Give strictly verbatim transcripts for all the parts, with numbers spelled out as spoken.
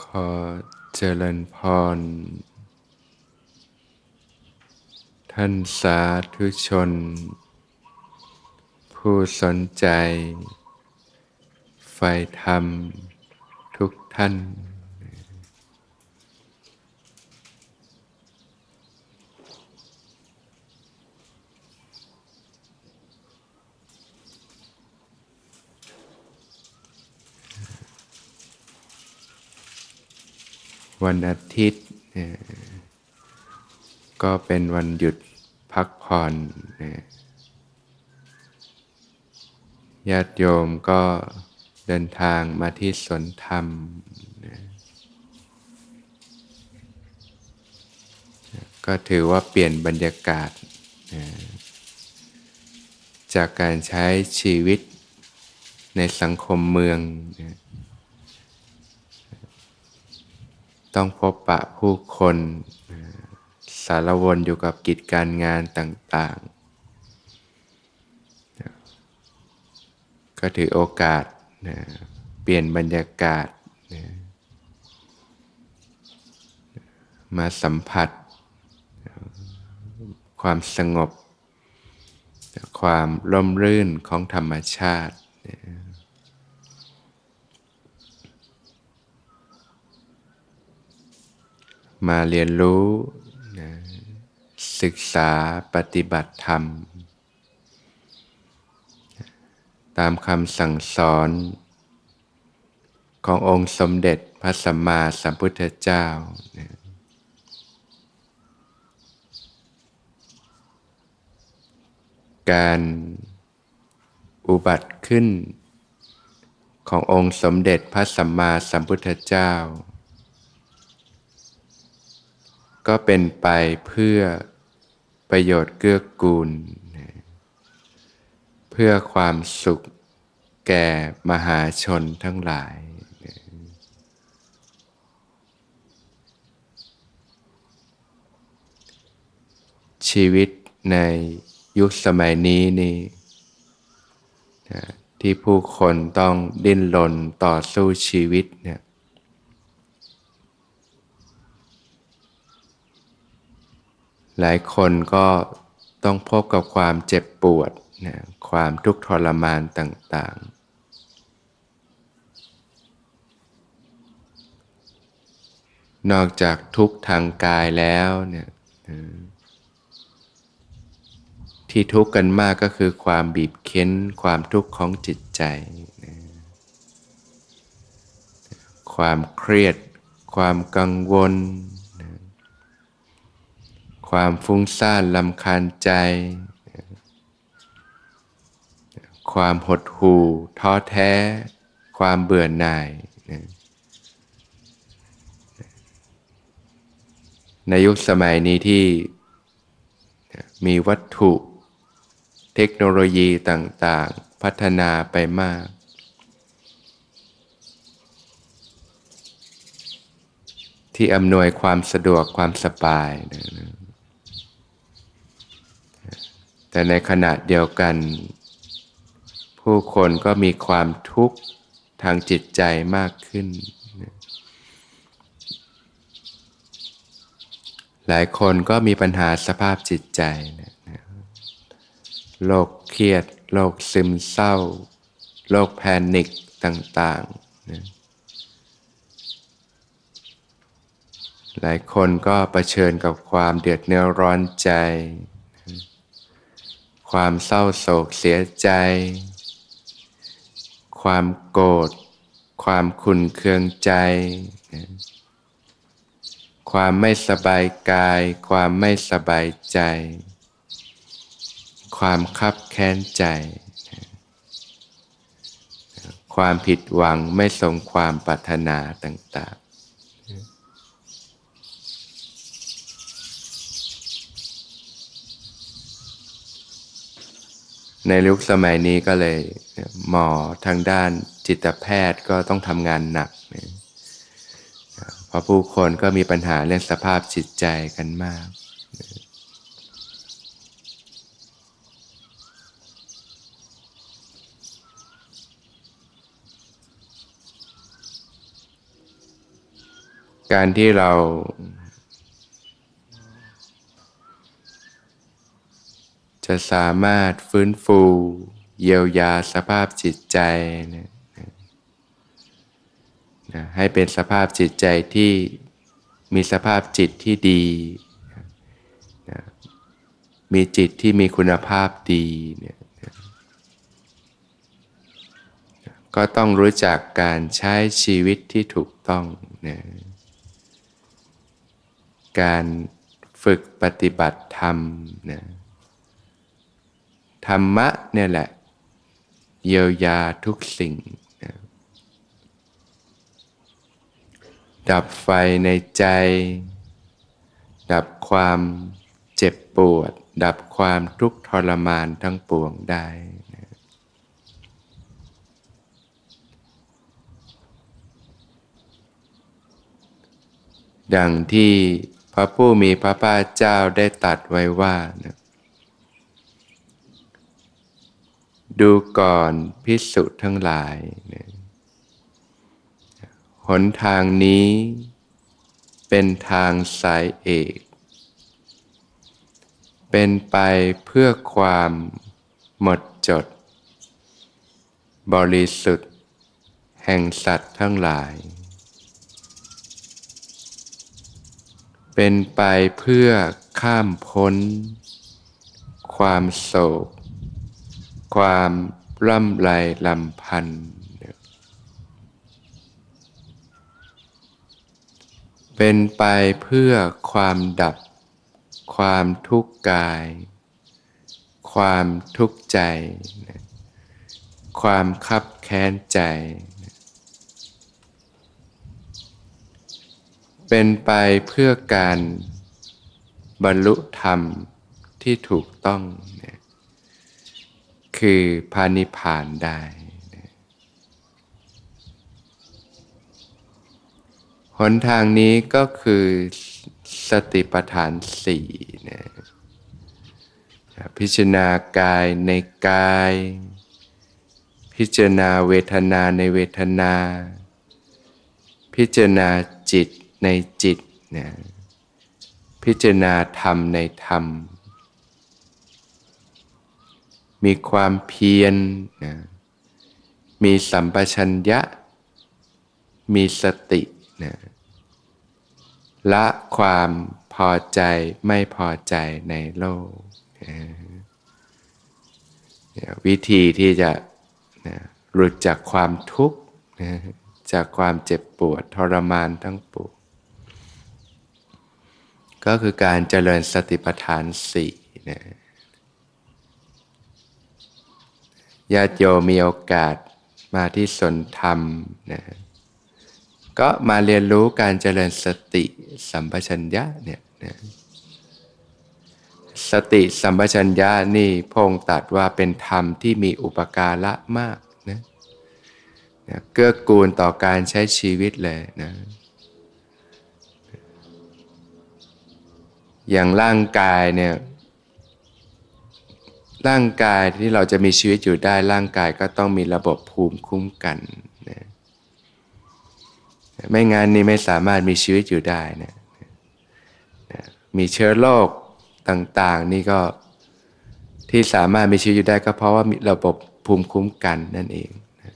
ขอเจริญพรท่านสาธุชนผู้สนใจใฝ่ธรรมทุกท่านวันอาทิตย์ก็เป็นวันหยุดพักผ่อนญาติโยมก็เดินทางมาที่สวนธรรมก็ถือว่าเปลี่ยนบรรยากาศจากการใช้ชีวิตในสังคมเมืองต้องพบปะผู้คนสารวนอยู่กับกิจการงานต่างๆก็ถือโอกาสนะเปลี่ยนบรรยากาศนะมาสัมผัสความสงบความร่มรื่นของธรรมชาตินะมาเรียนรู้นะศึกษาปฏิบัติธรรมตามคำสั่งสอนขององค์สมเด็จพระสัมมาสัมพุทธเจ้านะการอุบัติขึ้นขององค์สมเด็จพระสัมมาสัมพุทธเจ้าก็เป็นไปเพื่อประโยชน์เกื้อกูลเพื่อความสุขแก่มหาชนทั้งหลายชีวิตในยุคสมัยนี้นี่ที่ผู้คนต้องดิ้นรนต่อสู้ชีวิตเนี่ยหลายคนก็ต้องพบกับความเจ็บปวดนะความทุกข์ทรมานต่างๆนอกจากทุกข์ทางกายแล้วเนี่ยที่ทุกข์กันมากก็คือความบีบเค้นความทุกข์ของจิตใจนะความเครียดความกังวลความฟุ้งซ่านรำคาญใจความหดหู่ท้อแท้ความเบื่อหน่ายในยุคสมัยนี้ที่มีวัตถุเทคโนโลยีต่างๆพัฒนาไปมากที่อำนวยความสะดวกความสบายแต่ในขณะเดียวกันผู้คนก็มีความทุกข์ทางจิตใจมากขึ้นหลายคนก็มีปัญหาสภาพจิตใจโรคเครียดโรคซึมเศร้าโรคแพนิคต่างๆหลายคนก็เผชิญกับความเดือดเนื้อร้อนใจความเศร้าโศกเสียใจความโกรธความขุ่นเคืองใจความไม่สบายกายความไม่สบายใจความคับแค้นใจความผิดหวังไม่สมความปรารถนาต่างๆในยุคสมัยนี้ก็เลยหมอทางด้านจิตแพทย์ก็ต้องทำงานหนักเพราะผู้คนก็มีปัญหาเรื่องสภาพจิตใจกันมาก การที่เราจะสามารถฟื้นฟูเยียวยาสภาพจิตใจนะนะให้เป็นสภาพจิตใจที่มีสภาพจิตที่ดีนะมีจิตที่มีคุณภาพดีนะนะก็ต้องรู้จักการใช้ชีวิตที่ถูกต้องนะการฝึกปฏิบัติธรรมนะธรรมะเนี่ยแหละเยียวยาทุกสิ่งนะดับไฟในใจดับความเจ็บปวดดับความทุกข์ทรมานทั้งปวงได้นะดังที่พระผู้มีพระภาคเจ้าได้ตรัสไว้ว่านะดูก่อนภิกษุทั้งหลายนะหนทางนี้เป็นทางสายเอกเป็นไปเพื่อความหมดจดบริสุทธิ์แห่งสัตว์ทั้งหลายเป็นไปเพื่อข้ามพ้นความโศกความร่ำไรลำพันธ์เป็นไปเพื่อความดับความทุกข์กายความทุกข์ใจความคับแค้นใจเป็นไปเพื่อการบรรลุธรรมที่ถูกต้องคือพระนิพพานได้หนทางนี้ก็คือสติปัฏฐานสี่นะพิจารณากายในกายพิจารณาเวทนาในเวทนาพิจารณาจิตในจิตนะพิจารณาธรรมในธรรมมีความเพียรนะมีสัมปชัญญะมีสตินะละความพอใจไม่พอใจในโลกนะวิธีที่จะนะหลุดจากความทุกข์นะจากความเจ็บปวดทรมานทั้งปวงก็คือการเจริญสติปัฏฐานสี่นะญาติโยมมีโอกาสมาที่สนธรรมนะก็มาเรียนรู้การเจริญสติสัมปชัญญะเนี่ยนะสติสัมปชัญญะนี่พระองค์ตรัสว่าเป็นธรรมที่มีอุปการะมากนะนะเกื้อกูลต่อการใช้ชีวิตเลยนะอย่างร่างกายเนี่ยร่างกายที่เราจะมีชีวิตอยู่ได้ร่างกายก็ต้องมีระบบภูมิคุ้มกันนะไม่งั้นนี่ไม่สามารถมีชีวิตอยู่ได้นะนะมีเชื้อโรคต่างๆนี่ก็ที่สามารถมีชีวิตอยู่ได้ก็เพราะว่ามีระบบภูมิคุ้มกันนั่นเองนะ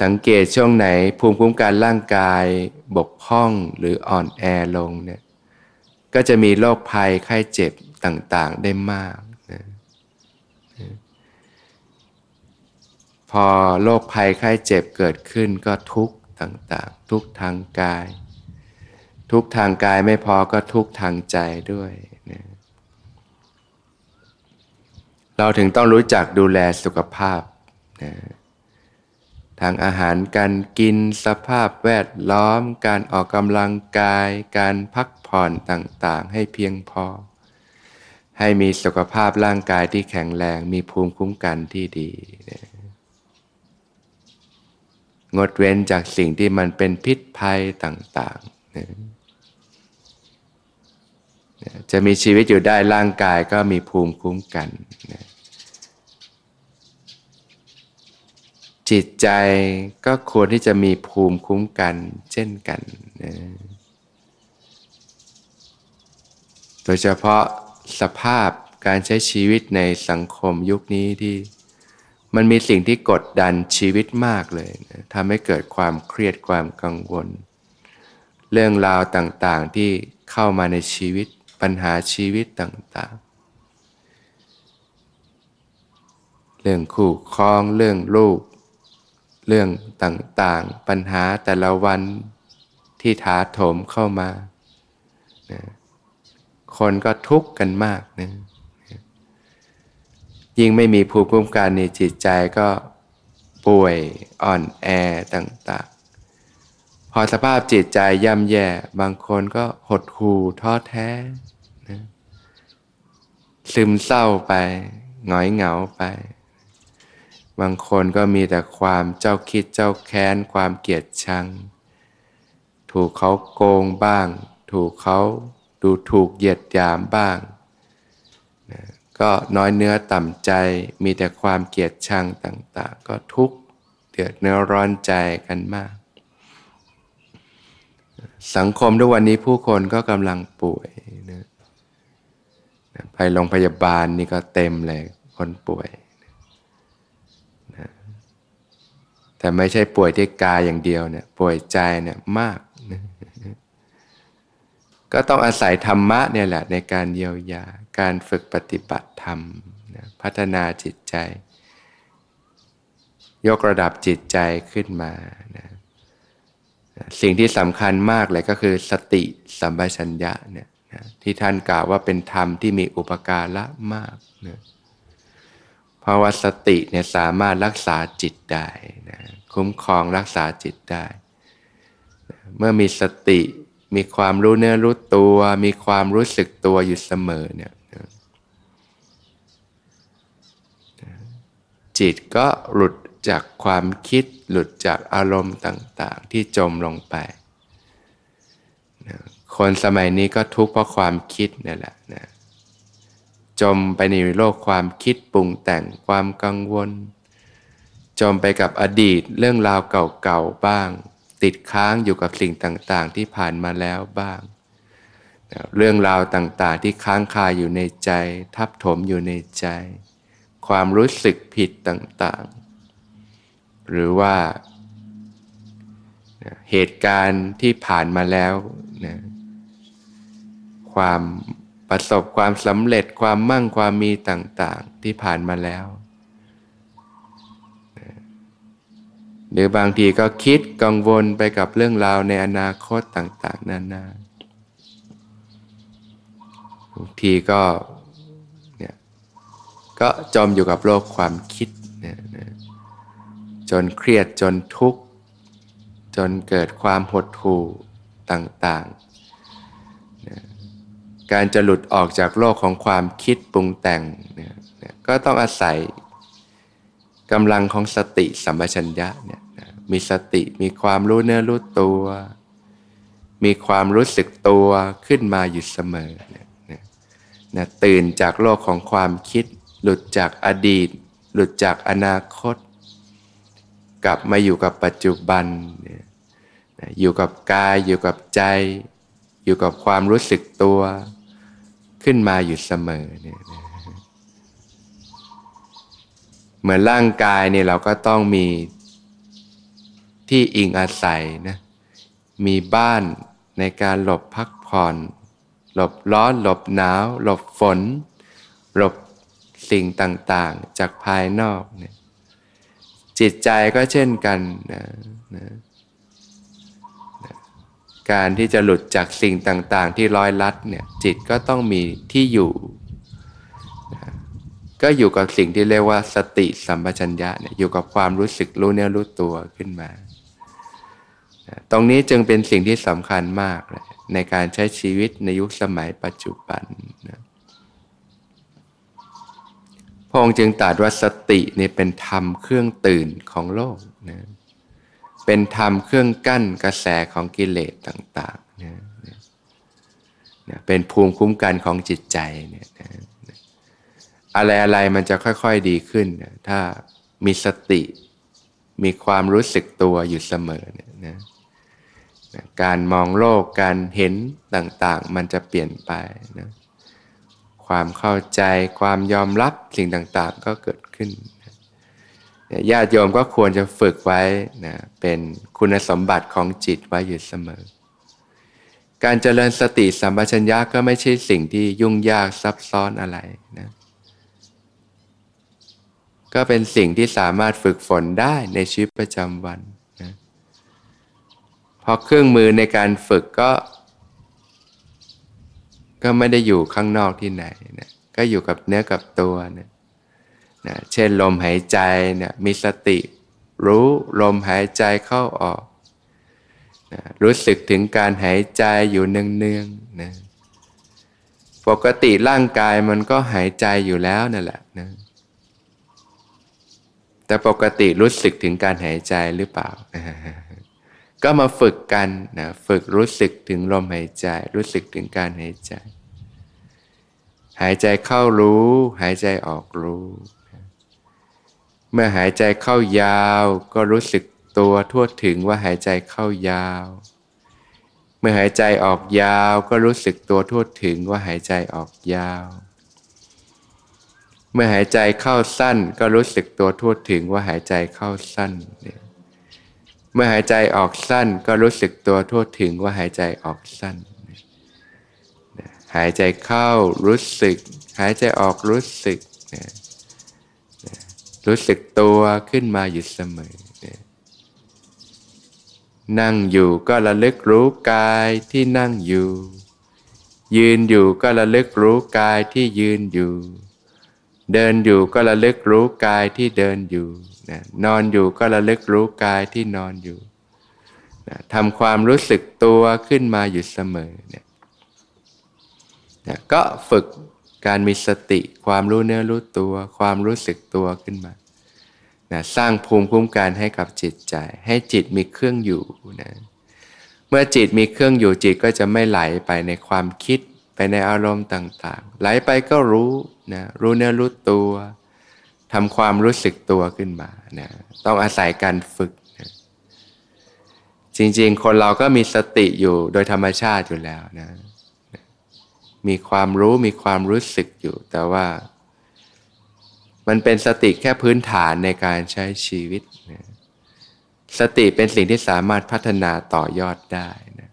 สังเกตช่วงไหนภูมิคุ้มกันร่างกายบกพร่องหรืออ่อนแอลงเนี่ยก็จะมีโรคภัยไข้เจ็บต่างๆได้มากพอโรคภัยไข้เจ็บเกิดขึ้นก็ทุกข์ต่างๆทุกข์ทางกายทุกข์ทางกายไม่พอก็ทุกข์ทางใจด้วยนะเราถึงต้องรู้จักดูแลสุขภาพนะทางอาหารการกินสภาพแวดล้อมการออกกำลังกายการพักผ่อนต่างๆให้เพียงพอให้มีสุขภาพร่างกายที่แข็งแรงมีภูมิคุ้มกันที่ดีนะงดเว้นจากสิ่งที่มันเป็นพิษภัยต่างๆนะจะมีชีวิตอยู่ได้ร่างกายก็มีภูมิคุ้มกันนะจิตใจก็ควรที่จะมีภูมิคุ้มกันเช่นกัน นะโดยเฉพาะสภาพการใช้ชีวิตในสังคมยุคนี้ที่มันมีสิ่งที่กดดันชีวิตมากเลยนะทำให้เกิดความเครียดความกังวลเรื่องราวต่างๆที่เข้ามาในชีวิตปัญหาชีวิตต่างๆเรื่องคู่ครองเรื่องลูกเรื่องต่างๆปัญหาแต่ละวันที่ถาโถมเข้ามานะคนก็ทุกข์กันมากนะยิ่งไม่มีภูมิคุ้มกันในจิตใจก็ป่วยอ่อนแอต่างๆพอสภาพจิตใจย่ำแย่บางคนก็หดหู่ท้อแท้นะซึมเศร้าไปหงอยเหงาไปบางคนก็มีแต่ความเจ้าคิดเจ้าแค้นความเกลียดชังถูกเขาโกงบ้างถูกเขาดูถูกเหยียดหยามบ้างนะก็น้อยเนื้อต่ำใจมีแต่ความเกลียดชังต่างๆก็ทุกข์เดือดเนื้อร้อนใจกันมากสังคมทุกวันนี้ผู้คนก็กำลังป่วยนะไปโรงพยาบาลนี่ก็เต็มเลยคนป่วยนะแต่ไม่ใช่ป่วยที่กายอย่างเดียวเนี่ยป่วยใจเนี่ยมากนะก็ต้องอาศัยธรรมะเนี่ยแหละในการเยียวยาการฝึกปฏิบัติธรรมนะพัฒนาจิตใจยกระดับจิตใจขึ้นมานะสิ่งที่สำคัญมากเลยก็คือสติสัมปชัญญะเนี่ยนะที่ท่านกล่าวว่าเป็นธรรมที่มีอุปการะมากนะเพราะว่าสติเนี่ยสามารถรักษาจิตได้นะคุ้มครองรักษาจิตได้นะเมื่อมีสติมีความรู้เนื้อรู้ตัวมีความรู้สึกตัวอยู่เสมอเนี่ยจิตก็หลุดจากความคิดหลุดจากอารมณ์ต่างๆที่จมลงไปคนสมัยนี้ก็ทุกข์เพราะความคิดนี่แหละนะจมไปในโลกความคิดปรุงแต่งความกังวลจมไปกับอดีตเรื่องราวเก่าๆบ้างติดค้างอยู่กับสิ่งต่างๆที่ผ่านมาแล้วบ้างเรื่องราวต่างๆที่ค้างคาอยู่ในใจทับถมอยู่ในใจความรู้สึกผิดต่างๆหรือว่าเหตุการณ์ที่ผ่านมาแล้วนะความประสบความสำเร็จความมั่งความมีต่างๆที่ผ่านมาแล้วหรือบางทีก็คิดกังวลไปกับเรื่องราวในอนาคตต่างๆนานาบางทีก็เนี่ยก็จมอยู่กับโลกความคิดเนี่ยนะจนเครียดจนทุกข์จนเกิดความหดหู่ต่างๆนะการจะหลุดออกจากโลกของความคิดปรุงแต่งเนี่ยนะก็ต้องอาศัยกำลังของสติสัมปชัญญะเนี่ยนะมีสติมีความรู้เนื้อรู้ตัวมีความรู้สึกตัวขึ้นมาอยู่เสมอเนี่ยนะนะตื่นจากโลกของความคิดหลุดจากอดีตหลุดจากอนาคตกลับมาอยู่กับปัจจุบันเนี่ยนะอยู่กับกายอยู่กับใจอยู่กับความรู้สึกตัวขึ้นมาอยู่เสมอเนี่ยนะเหมือนร่างกายเนี่ยเราก็ต้องมีที่อิงอาศัยนะมีบ้านในการหลบพักผ่อนหลบร้อนหลบหนาวหลบฝนหลบสิ่งต่างๆจากภายนอกเนี่ยจิตใจก็เช่นกันนะนะนะการที่จะหลุดจากสิ่งต่างๆที่ร้อยลัดเนี่ยจิตก็ต้องมีที่อยู่ก็อยู่กับสิ่งที่เรียกว่าสติสัมปชัญญะเนี่ยอยู่กับความรู้สึกรู้เนื้อรู้ตัวขึ้นมาตรงนี้จึงเป็นสิ่งที่สำคัญมากเลยในการใช้ชีวิตในยุคสมัยปัจจุบันนะพระองค์จึงตรัสว่าสติเนี่ยเป็นธรรมเครื่องตื่นของโลกนะเป็นธรรมเครื่องกั้นกระแสของกิเลสต่างๆนะนะเป็นภูมิคุ้มกันของจิตใจเนี่ยนะอะไรๆมันจะค่อยๆดีขึ้นถ้ามีสติมีความรู้สึกตัวอยู่เสมอเนี่ยนะ การมองโลกการเห็นต่างๆมันจะเปลี่ยนไปนะความเข้าใจความยอมรับสิ่งต่างๆก็เกิดขึ้นนะญาติโยมก็ควรจะฝึกไว้นะเป็นคุณสมบัติของจิตไว้อยู่เสมอการเจริญสติสัมปชัญญะก็ไม่ใช่สิ่งที่ยุ่งยากซับซ้อนอะไรนะก็เป็นสิ่งที่สามารถฝึกฝนได้ในชีวิตประจำวันนะพอเครื่องมือในการฝึกก็ก็ไม่ได้อยู่ข้างนอกที่ไหนนะก็อยู่กับเนื้อกับตัวนะนะเช่นลมหายใจนะมีสติรู้ลมหายใจเข้าออกนะรู้สึกถึงการหายใจอยู่เนืองๆนะปกติร่างกายมันก็หายใจอยู่แล้วนั่นแหละนะแต่ปกติรู้สึกถึงการหายใจหรือเปล่า ก็มาฝึกกันนะฝึกรู้สึกถึงลมหายใจรู้สึกถึงการหายใจหายใจเข้ารู้หายใจออกรู้เมื่อหายใจเข้ายาวก็รู้สึกตัวทั่วถึงว่าหายใจเข้ายาวเมื่อหายใจออกยาวก็รู้สึกตัวทั่วถึงว่าหายใจออกยาวเมื่อหายใจเข้าสั้นก็รู้สึกตัวทั่วถึงว่าหายใจเข้าสั้นเมื่อหายใจออกสั้นก็รู้สึกตัวทั่วถึงว่าหายใจออกสั้นหายใจเข้ารู้สึกหายใจออกรู้สึกรู้สึกตัวขึ้นมาอยู่เสมอนั่งอยู่ก็ระลึกรู้กายที่นั่งอยู่ยืนอยู่ก็ระลึกรู้กายที่ยืนอยู่เดินอยู่ก็ระลึกรู้กายที่เดินอยู่นะนอนอยู่ก็ระลึกรู้กายที่นอนอยู่นะทำความรู้สึกตัวขึ้นมาอยู่เสมอเนี่ยนะก็ฝึกการมีสติความรู้เนื้อรู้ตัวความรู้สึกตัวขึ้นมานะสร้างภูมิคุ้มกันให้กับจิตใจให้จิตมีเครื่องอยู่นะเมื่อจิตมีเครื่องอยู่จิตก็จะไม่ไหลไปในความคิดไปในอารมณ์ต่างๆไหลไปก็รู้นะรู้เนื้อรู้ตัวทำความรู้สึกตัวขึ้นมานะต้องอาศัยการฝึกนะจริงๆคนเราก็มีสติอยู่โดยธรรมชาติอยู่แล้วนะมีความรู้มีความรู้สึกอยู่แต่ว่ามันเป็นสติแค่พื้นฐานในการใช้ชีวิตนะสติเป็นสิ่งที่สามารถพัฒนาต่อยอดได้นะ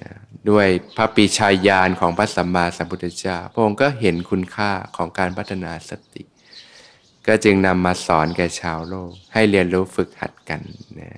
นะด้วยพระปีชาญาณของพระสัมมาสัมพุทธเจ้าพระองค์ก็เห็นคุณค่าของการพัฒนาสติก็จึงนำมาสอนแก่ชาวโลกให้เรียนรู้ฝึกหัดกันนะ